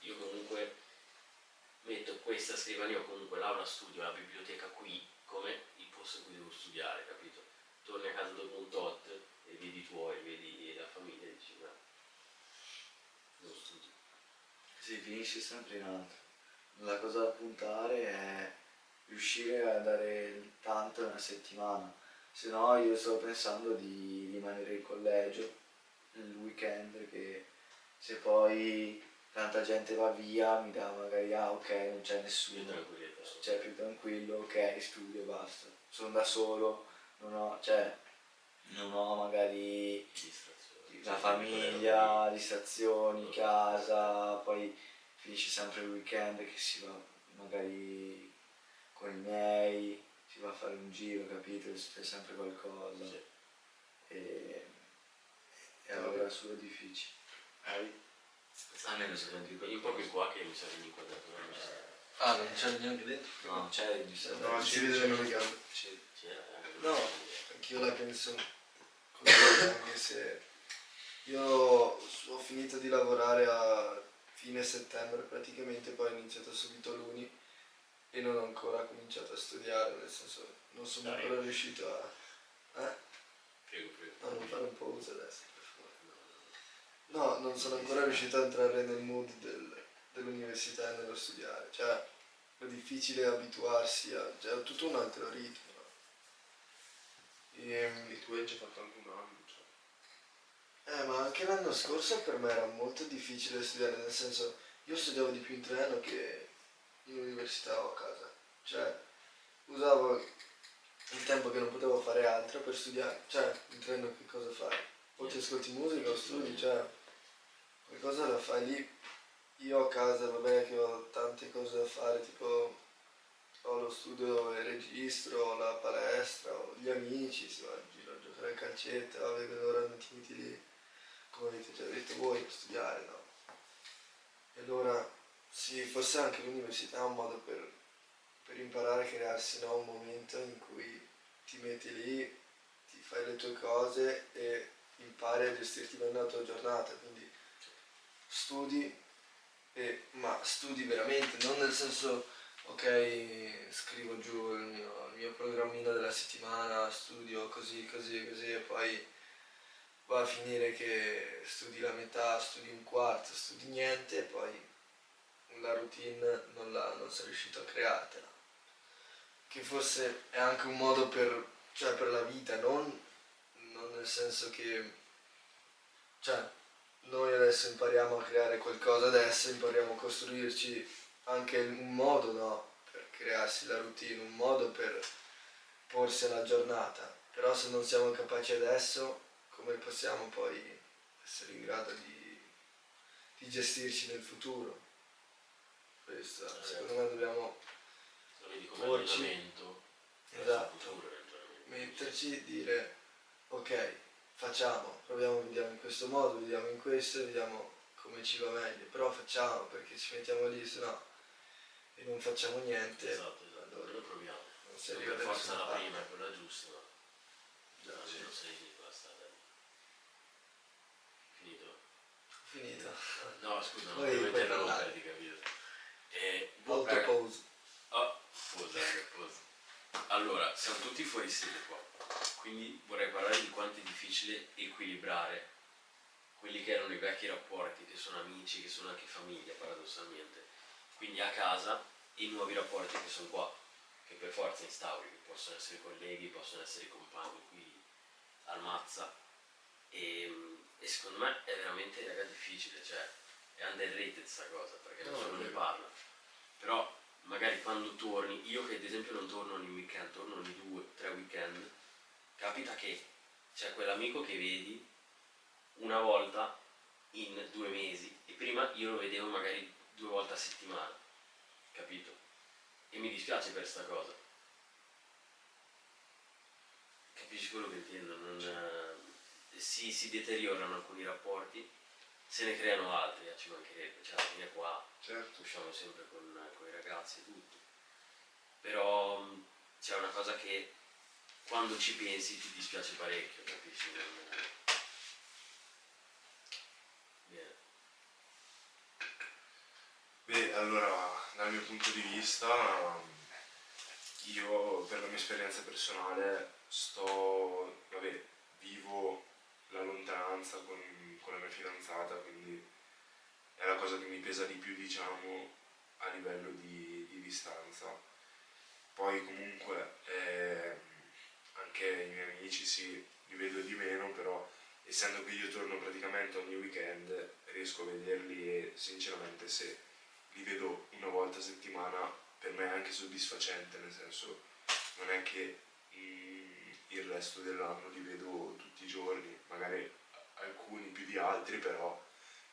io comunque metto questa scrivania o comunque l'aula studio, la biblioteca qui, come il posto in cui devo studiare, capito? Torni a casa dopo un tot e vedi i tuoi, vedi la famiglia e dici, ma devo studiare. Sì, finisce sempre in alto. La cosa da puntare è riuscire a dare tanto in una settimana, se no io stavo pensando di rimanere in collegio nel weekend, perché se poi tanta gente va via mi dà magari ah ok non c'è nessuno, cioè più tranquillo, ok studio e basta, sono da solo, non ho magari la famiglia, distrazioni, casa, poi finisce sempre il weekend che si va magari con i miei, si va a fare un giro, capito? C'è sempre qualcosa. Sì. E allora solo è difficile. Io proprio qua che mi sarei inquadrato. Ah, non c'è neanche dentro? No, c'è il distrattore. No, ci vede le gambe. No, anch'io la penso così, anche se io ho finito di lavorare a fine settembre praticamente, poi ho iniziato subito l'uni e non ho ancora cominciato a studiare, nel senso non sono ancora riuscito a non fare un po' adesso per favore. No, non sono ancora riuscito a entrare nel mood dell'università e nello studiare, cioè è difficile abituarsi a, cioè, tutto un altro ritmo, no? E tu hai già fatto anche un anno, cioè. Ma anche l'anno scorso per me era molto difficile studiare, nel senso io studiavo di più in treno che in università o a casa, cioè usavo il tempo che non potevo fare altro per studiare, cioè in treno che cosa fai? O ti ascolti musica o studi, cioè qualcosa la fai lì. Io a casa vabbè che ho tante cose da fare, tipo ho lo studio e registro, la palestra, ho gli amici, si va a giro a giocare a calcetto, vabbè che allora mettiti lì. Come avete già detto voi, studiare, no? E allora, sì, forse anche l'università è un modo per imparare a crearsi, no? Un momento in cui ti metti lì, ti fai le tue cose e impari a gestirti bene la tua giornata, quindi studi, ma studi veramente, non nel senso, ok, scrivo giù il mio programmino della settimana, studio così e poi va a finire che studi la metà, studi un quarto, studi niente e poi la routine non sono riuscito a creartela. Che forse è anche un modo per, cioè, per la vita, non nel senso che, cioè, noi adesso impariamo a creare qualcosa, adesso impariamo a costruirci anche un modo, no, per crearsi la routine, un modo per porsi alla giornata, però se non siamo capaci adesso, come possiamo poi essere in grado di gestirci nel futuro? Questo, secondo me dobbiamo porci, esatto, metterci, dire ok, facciamo, proviamo, vediamo in questo modo, vediamo in questo e vediamo come ci va meglio, però facciamo, perché ci mettiamo lì se no e non facciamo niente. Esatto, allora, noi proviamo, non si arriva per forza la prima è quella giusta, già non sei. Finito. No, scusa, non devo interromperti, capito? Pausa. Allora, siamo tutti fuori sede qua, quindi vorrei parlare di quanto è difficile equilibrare quelli che erano i vecchi rapporti, che sono amici, che sono anche famiglia, paradossalmente, quindi a casa, e i nuovi rapporti che sono qua, che per forza instauri, che possono essere colleghi, possono essere compagni qui al Mazza. E secondo me è veramente, raga, difficile, cioè è underrated sta cosa, perché nessuno ne parla. Però magari quando torni, io che ad esempio non torno ogni weekend, torno ogni 2-3 weekend, capita che c'è quell'amico che vedi una volta in 2 mesi e prima io lo vedevo magari 2 volte a settimana, capito? E mi dispiace per sta cosa. Capisci quello che intendo? Si deteriorano alcuni rapporti, se ne creano altri, ci mancherebbe, cioè alla fine qua usciamo sempre con i ragazzi e tutto, però c'è una cosa che quando ci pensi ti dispiace parecchio, capisci? Beh, allora dal mio punto punto di vista, io per la mia esperienza personale vivo la lontananza con la mia fidanzata, quindi è la cosa che mi pesa di più, diciamo, a livello di distanza. Poi comunque anche i miei amici li vedo di meno, però essendo che io torno praticamente ogni weekend riesco a vederli e sinceramente se li vedo una volta a settimana per me è anche soddisfacente, nel senso non è che il resto dell'anno li vedo tutti i giorni, magari alcuni più di altri, però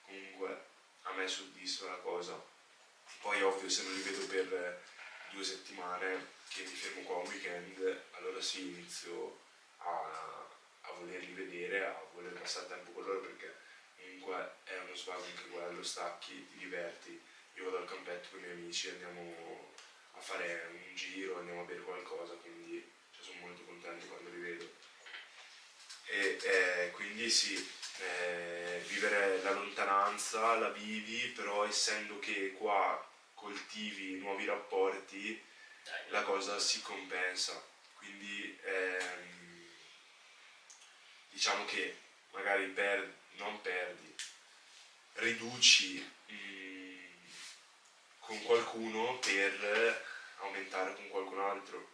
comunque a me soddisfa la cosa. Poi ovvio se non li vedo per 2 settimane che mi fermo qua un weekend, allora sì, inizio a volerli vedere, a voler passare tempo con loro, perché comunque è uno svago anche quello, stacchi, ti diverti. Io vado al campetto con i miei amici, andiamo a fare un giro, andiamo a bere qualcosa, quindi sono molto contento quando li vedo. E quindi sì, vivere la lontananza la vivi, però essendo che qua coltivi nuovi rapporti la cosa si compensa, quindi diciamo che magari riduci con qualcuno per aumentare con qualcun altro.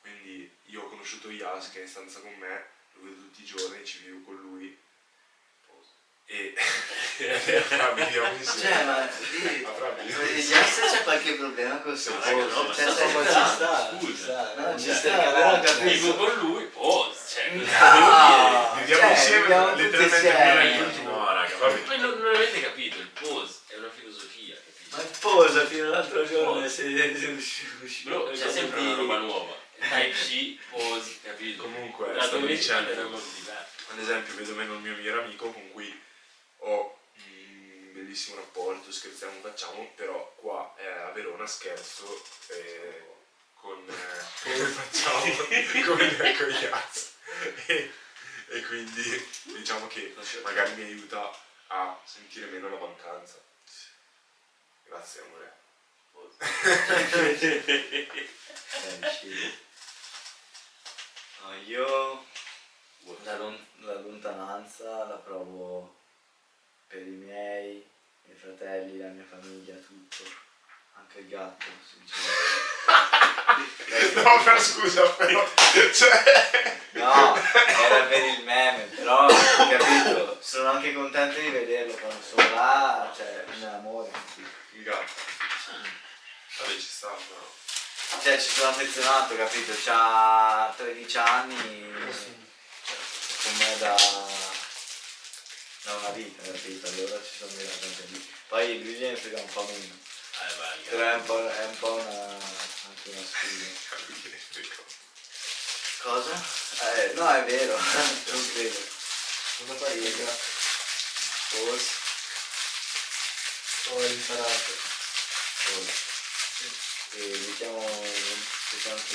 Quindi io ho conosciuto Yas che è in stanza con me, lo vedo tutti i giorni, ci vivo con lui e viviamo insieme. Cioè, ma Yas c'è qualche problema con questo? No, ci sta, scusa, non ci sta, però vivo con lui, viviamo insieme letteralmente. No, raga, poi non avete capito, il pose è una filosofia. Ma il posa fino all'altro giorno bro, c'è sempre una roba nuova. Type C, pose, capito? Comunque, stavo dicendo, ad esempio vedo meno il mio migliore amico con cui ho un bellissimo rapporto, scherziamo, facciamo, però qua a Verona scherzo con gli altri e quindi diciamo che magari mi aiuta a sentire meno la mancanza. Grazie amore. No, io la lontananza la provo per i miei fratelli, la mia famiglia, tutto. Anche il gatto, sinceramente. No, però scusa, però. No, era per il meme, però capito. Sono anche contento di vederlo quando sono là, cioè un amore. Il gatto. Vabbè, ci sta, però. Cioè, ci sono affezionato, capito? C'ha 13 anni con me da una vita, capito? Allora ci sono delle tante lì. Poi lui gliene frega un po' meno. Però è un po' anche una sfida. Cosa? No, è vero, non credo. Cosa fai il gatto? Forse. Ho imparato. E mettiamo soltanto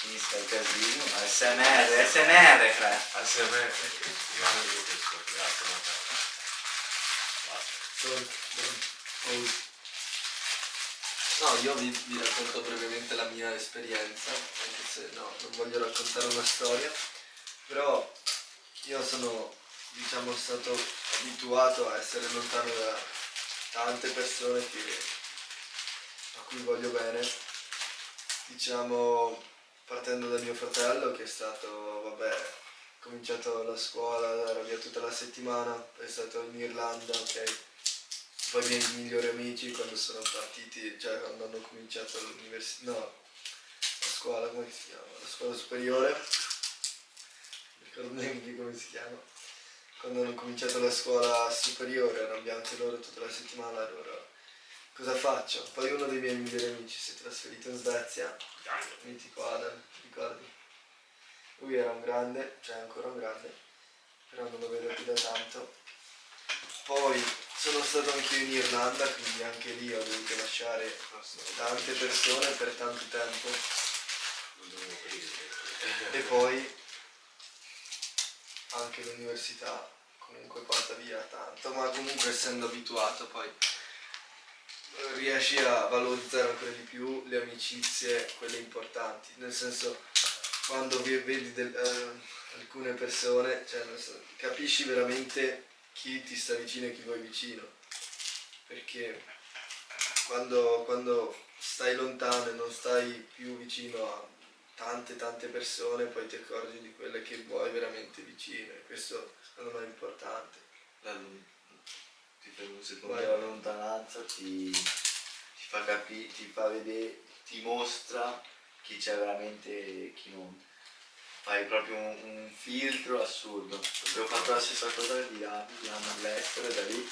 Insta al casino. ASMR, fra. ASMR. No, io vi racconto brevemente la mia esperienza, anche se no, non voglio raccontare una storia, però io sono, diciamo, stato abituato a essere lontano da tante persone a cui voglio bene, diciamo, partendo da mio fratello che è stato, ha cominciato la scuola, era via tutta la settimana, è stato in Irlanda, ok? Poi i miei migliori amici quando sono partiti, cioè quando hanno cominciato la scuola, come si chiama? La scuola superiore, non ricordo neanche come si chiama. Quando hanno cominciato la scuola superiore erano bianchi loro tutta la settimana, allora cosa faccio? Poi uno dei miei migliori amici si è trasferito in Svezia, mitico Adam, ti ricordi? Lui era un grande, cioè ancora un grande, però non lo vedo più da tanto. Poi sono stato anche io in Irlanda, quindi anche lì ho dovuto lasciare tante persone per tanto tempo. E poi anche l'università comunque porta via tanto, ma comunque essendo abituato poi riesci a valorizzare ancora di più le amicizie, quelle importanti, nel senso quando vedi alcune persone, cioè, capisci veramente chi ti sta vicino e chi vuoi vicino, perché quando stai lontano e non stai più vicino a tante persone, poi ti accorgi di quelle che vuoi veramente vicine. Questo secondo me è importante. Ti fermo un secondo. La lontananza ti fa capire, ti fa vedere, ti mostra chi c'è veramente e chi non. Fai proprio un filtro assurdo. Ho fatto la stessa cosa di Milano all'estero, e da lì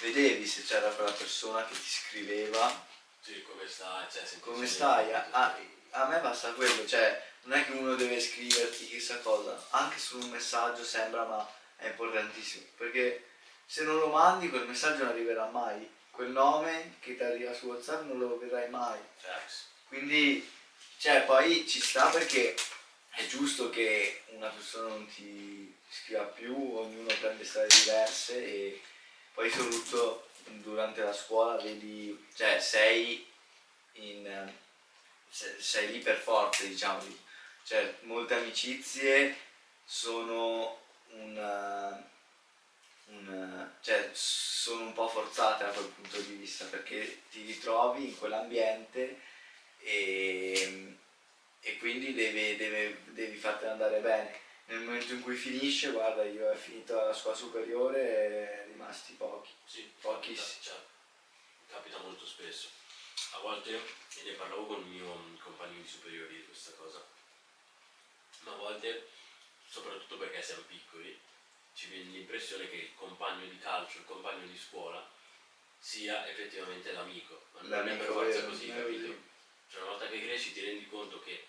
vedevi se c'era quella persona che ti scriveva. Sì, come stai? Cioè, come stai? A me basta quello, cioè non è che uno deve scriverti chissà cosa, anche su un messaggio sembra, ma è importantissimo, perché se non lo mandi quel messaggio non arriverà mai, quel nome che ti arriva su WhatsApp non lo vedrai mai. Quindi, cioè, poi ci sta, perché è giusto che una persona non ti scriva più, ognuno prende strade diverse, e poi soprattutto durante la scuola vedi, cioè sei lì per forza, diciamo, cioè molte amicizie sono cioè sono un po' forzate da quel punto di vista, perché ti ritrovi in quell'ambiente e quindi devi fartene andare bene. Nel momento in cui finisce, guarda, io ho finito la scuola superiore e rimasti pochi. Sì, pochissimi. Cioè, capita molto spesso. A volte, e ne parlavo con il mio compagno di superiori di questa cosa, ma a volte, soprattutto perché siamo piccoli, ci viene l'impressione che il compagno di calcio, il compagno di scuola, sia effettivamente l'amico, ma non è per forza così, capito? Cioè, una volta che cresci ti rendi conto che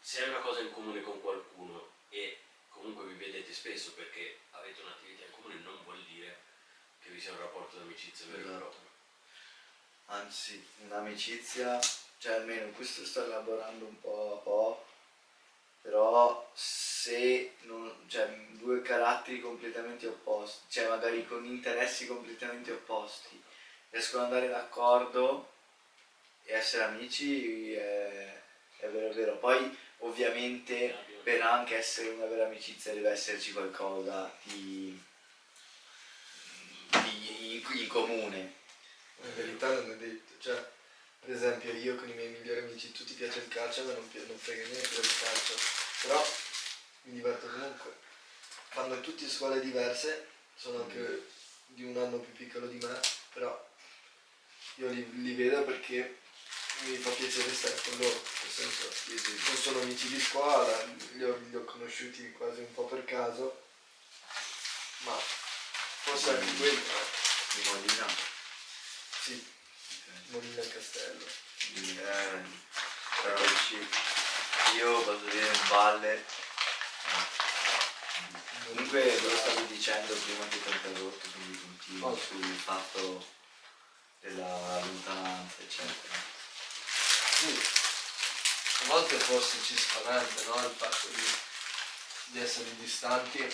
se hai una cosa in comune con qualcuno e comunque vi vedete spesso perché avete un'attività in comune, non vuol dire che vi sia un rapporto d'amicizia vero e proprio. Anzi, un'amicizia, cioè almeno questo sto elaborando un po' a po', però se non, cioè due caratteri completamente opposti, cioè magari con interessi completamente opposti, riescono ad andare d'accordo e essere amici è vero vero. Poi ovviamente per anche essere una vera amicizia deve esserci qualcosa in comune. In verità non è detto, cioè per esempio io con i miei migliori amici, tu ti piace il calcio, ma non frega niente del calcio, però mi diverto comunque. Vanno tutti a scuole diverse, sono anche di un anno più piccolo di me, però io li vedo perché mi fa piacere stare con loro, nel senso non sono amici di scuola, li ho conosciuti quasi un po' per caso, ma forse anche quello di Molina. Sì, Molina al Castello. Però io vado a dire in valle. Comunque ve lo stavi dicendo prima che ti ho interrotto, quindi continuo sul fatto della lontananza, eccetera. Sì, a volte forse ci spaventa, no? Il fatto di essere distanti e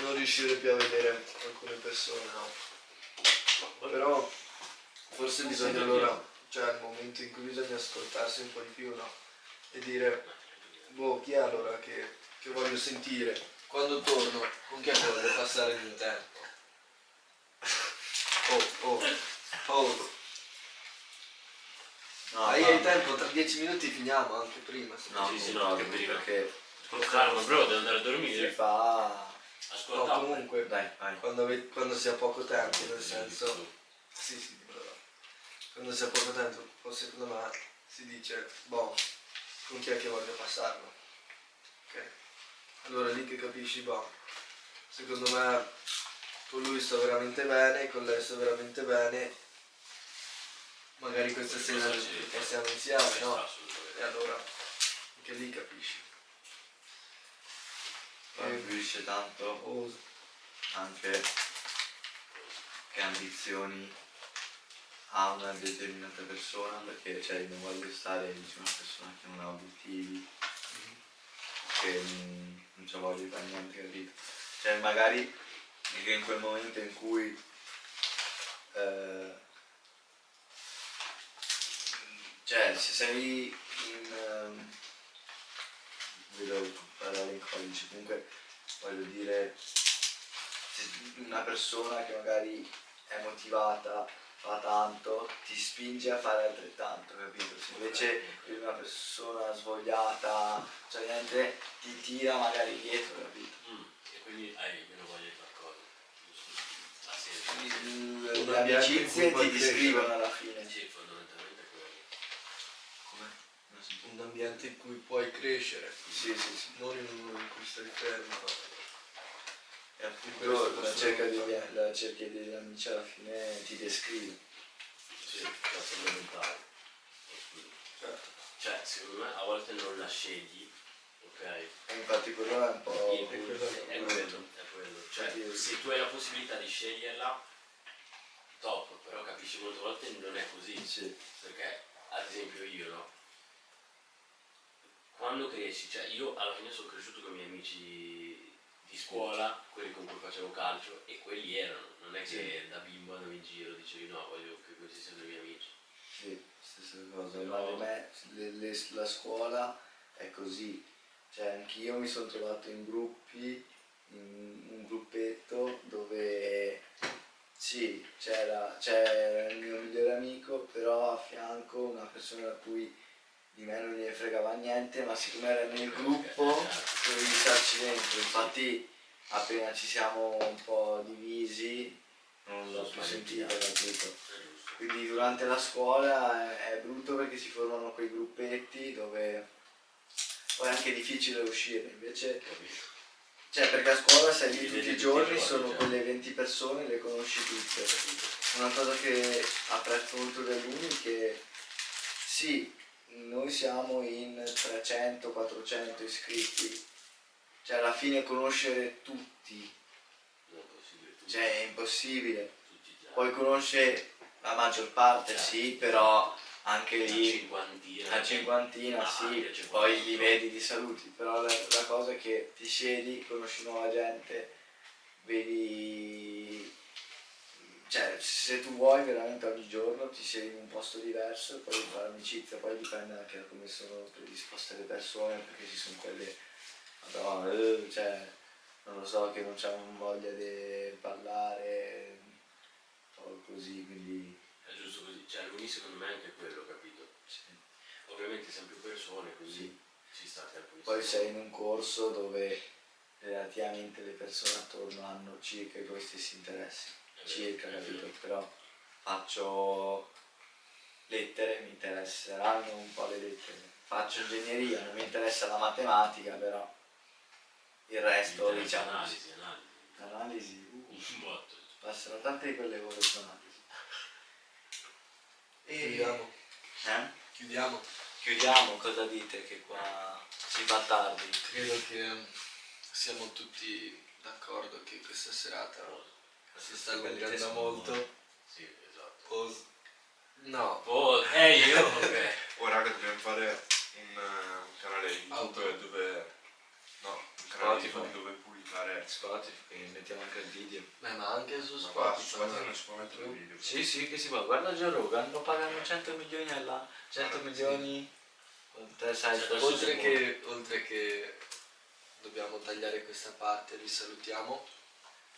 non riuscire più a vedere alcune persone, no? Però forse bisogna allora, cioè al momento in cui bisogna ascoltarsi un po' di più, no? E dire, boh, chi è allora che voglio sentire? Quando torno, con chi è che voglio passare il mio tempo? Oh. No, hai tempo, tra 10 minuti finiamo, anche prima. Se no, sì, anche prima. Perché calma, bro, devo andare a dormire. Si fa... Ascolta. No, comunque, dai. Quando si ha poco tempo, nel senso... Sì, però quando si ha poco tempo, secondo me si dice, boh, con chi è che voglio passarlo? Ok? Allora lì che capisci, boh, secondo me con lui sto veramente bene, con lei sto veramente bene, magari questa sera passiamo insieme, no? E allora, anche lì capisci. Capisce tanto anche che ambizioni a una determinata persona, perché cioè non voglio stare vicino a una persona che non ha obiettivi, che non ci voglio fare niente, capito? Cioè magari in quel momento in cui Cioè, se sei in vedo parlare in codice, comunque voglio dire, una persona che magari è motivata, fa tanto, ti spinge a fare altrettanto, capito? Se invece una persona svogliata, cioè niente, ti tira magari dietro, capito? E quindi hai meno voglia di fare cose, giusto? Le amicizie ti descrivono alla fine. Sì, fondamentalmente è quello. Come? Un ambiente in cui puoi crescere, sì. Non in uno in cui stai fermo. E appunto la cerca degli amici alla fine ti descrive. Sì, la fondamentale. Certo. Cioè, secondo me a volte non la scegli, ok? E infatti quello è un po'. È quello. Cioè, se tu hai la possibilità di sceglierla, top, però capisci molte volte non è così. Sì. Perché, ad esempio io, no? Quando cresci, cioè io alla fine sono cresciuto con i miei amici di scuola, quelli con cui facevo calcio, e quelli erano, non è che sì, da bimbo andavo in giro, dicevi no, voglio che questi siano i miei amici. Sì, stessa cosa, però... ma per me la scuola è così, cioè anch'io mi sono trovato in gruppi, in un gruppetto dove sì, c'era il mio migliore amico, però a fianco una persona da cui di me non ne fregava niente, ma siccome era nel gruppo dovevi starci dentro. Infatti appena ci siamo un po' divisi non l'ho più sentita, capito? Quindi durante la scuola è brutto perché si formano quei gruppetti dove poi è anche difficile uscire, invece cioè perché a scuola sei lì tutti i giorni, sono quelle 20 persone, le conosci tutte. Una cosa che apprezzo molto degli uni è che sì, noi siamo in 300-400 iscritti, cioè alla fine conoscere tutti, cioè è impossibile. Poi conosce la maggior parte, sì, però anche lì la cinquantina, sì, poi li vedi di saluti, però la cosa è che ti siedi, conosci nuova gente, vedi, cioè se tu vuoi veramente ogni giorno ti siedi in un posto diverso e poi fare amicizia, poi dipende anche da come sono predisposte le persone, perché ci sono quelle cioè non lo so, che non c'hanno voglia di parlare o così, quindi è giusto così, cioè lui secondo me è anche quello, capito? Sì. Ovviamente sono più persone, così sì, ci sta tempo. Poi sei in un corso dove relativamente le persone attorno hanno circa i tuoi stessi interessi. Circa, capito? Però faccio lettere, mi interesseranno un po' le lettere, faccio ingegneria, non mi interessa la matematica, però il resto diciamo analisi. Passano tante di quelle ore su analisi. E chiudiamo, cosa dite che qua si fa tardi? Credo che siamo tutti d'accordo che questa serata si sta allargando molto. Sì, esatto. Ok. Ora che dobbiamo fare un canale YouTube un canale Spotify dove pubblicare Spotify, mettiamo anche il video. Ma anche su Spotify non si può mettere il video. Sì, che si può. Guarda Joe Rogan, lo pagano 100 milioni all'anno. 100 milioni. Oltre che dobbiamo tagliare questa parte, vi salutiamo.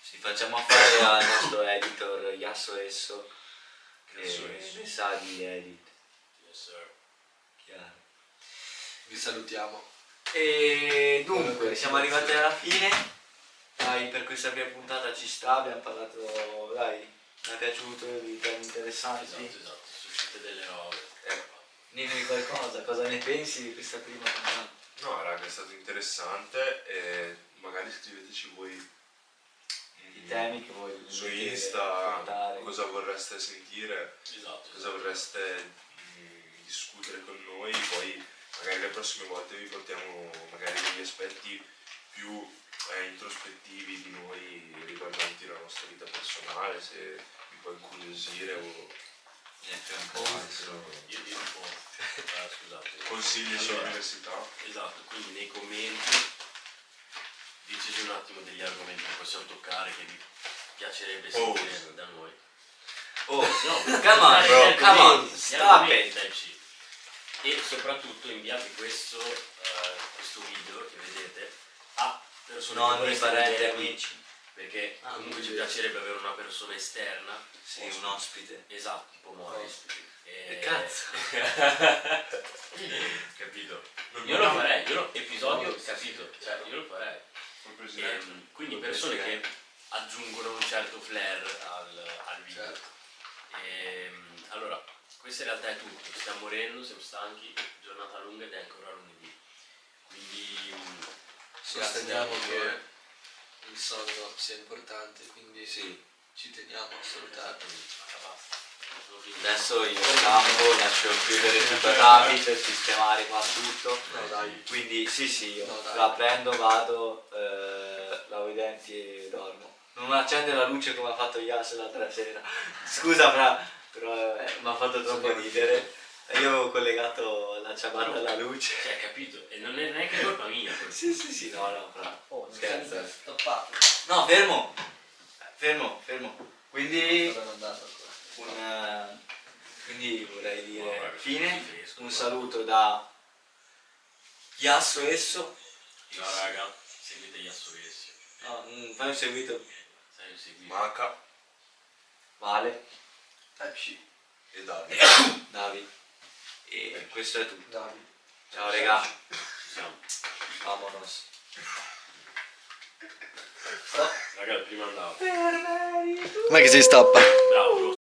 Sì, facciamo fare al nostro editor Yasso Esso che sa di edit. Yes sir. Chiaro. Vi salutiamo. E dunque siamo arrivati alla fine. Dai, per questa prima puntata ci sta, abbiamo parlato, dai, mi è piaciuto, di temi interessanti. Esatto, suscita delle robe. Dimmi qualcosa, cosa ne pensi di questa prima puntata? No, raga, è stato interessante e magari scriveteci voi i temi che voi su Insta, cosa vorreste sentire, cosa vorreste discutere con noi, poi magari le prossime volte vi portiamo magari degli aspetti più introspettivi di noi riguardanti la nostra vita personale, se vi può incuriosire o niente altro. Io dico un po', consigli sull'università. Esatto, quindi nei commenti diceci un attimo degli argomenti che possiamo toccare, che vi piacerebbe sentire da noi. Oh, no, come on, bro, come on, stop it. E soprattutto inviate questo video che vedete a persone nonni, parenti, amici, perché comunque ci piacerebbe avere una persona esterna, un ospite, esatto, un po' Morris. E cazzo, capito? Io lo farei, episodio, capito? Cioè, io lo farei. Quindi persone che aggiungono un certo flair al video. Certo. Allora, questa in realtà è tutto. Stiamo morendo, siamo stanchi, giornata lunga ed è ancora lunedì. Quindi sosteniamo che il sonno sia importante, quindi sì, ci teniamo assolutamente. Adesso io campo, lascio chiudere il tatami per sistemare qua tutto. Quindi sì, io la prendo, vado, lavo i denti e dormo. Non accende la luce come ha fatto Yas l'altra sera. Scusa però mi ha fatto troppo ridere. Io avevo collegato la ciabatta alla luce. Cioè, capito? E non è neanche colpa mia. Sì, no, fra. Oh, scherzo. No, fermo. Quindi vorrei dire fine, un saluto da Yasso Esso. Ciao raga, seguite Yasso Esso. No, fai un seguito. Maca, Vale, Pepsi e Davi. E questo è tutto. Davi. Ciao regà. Vamonos. Raga, prima andavo. Ma che si stoppa? Bravo.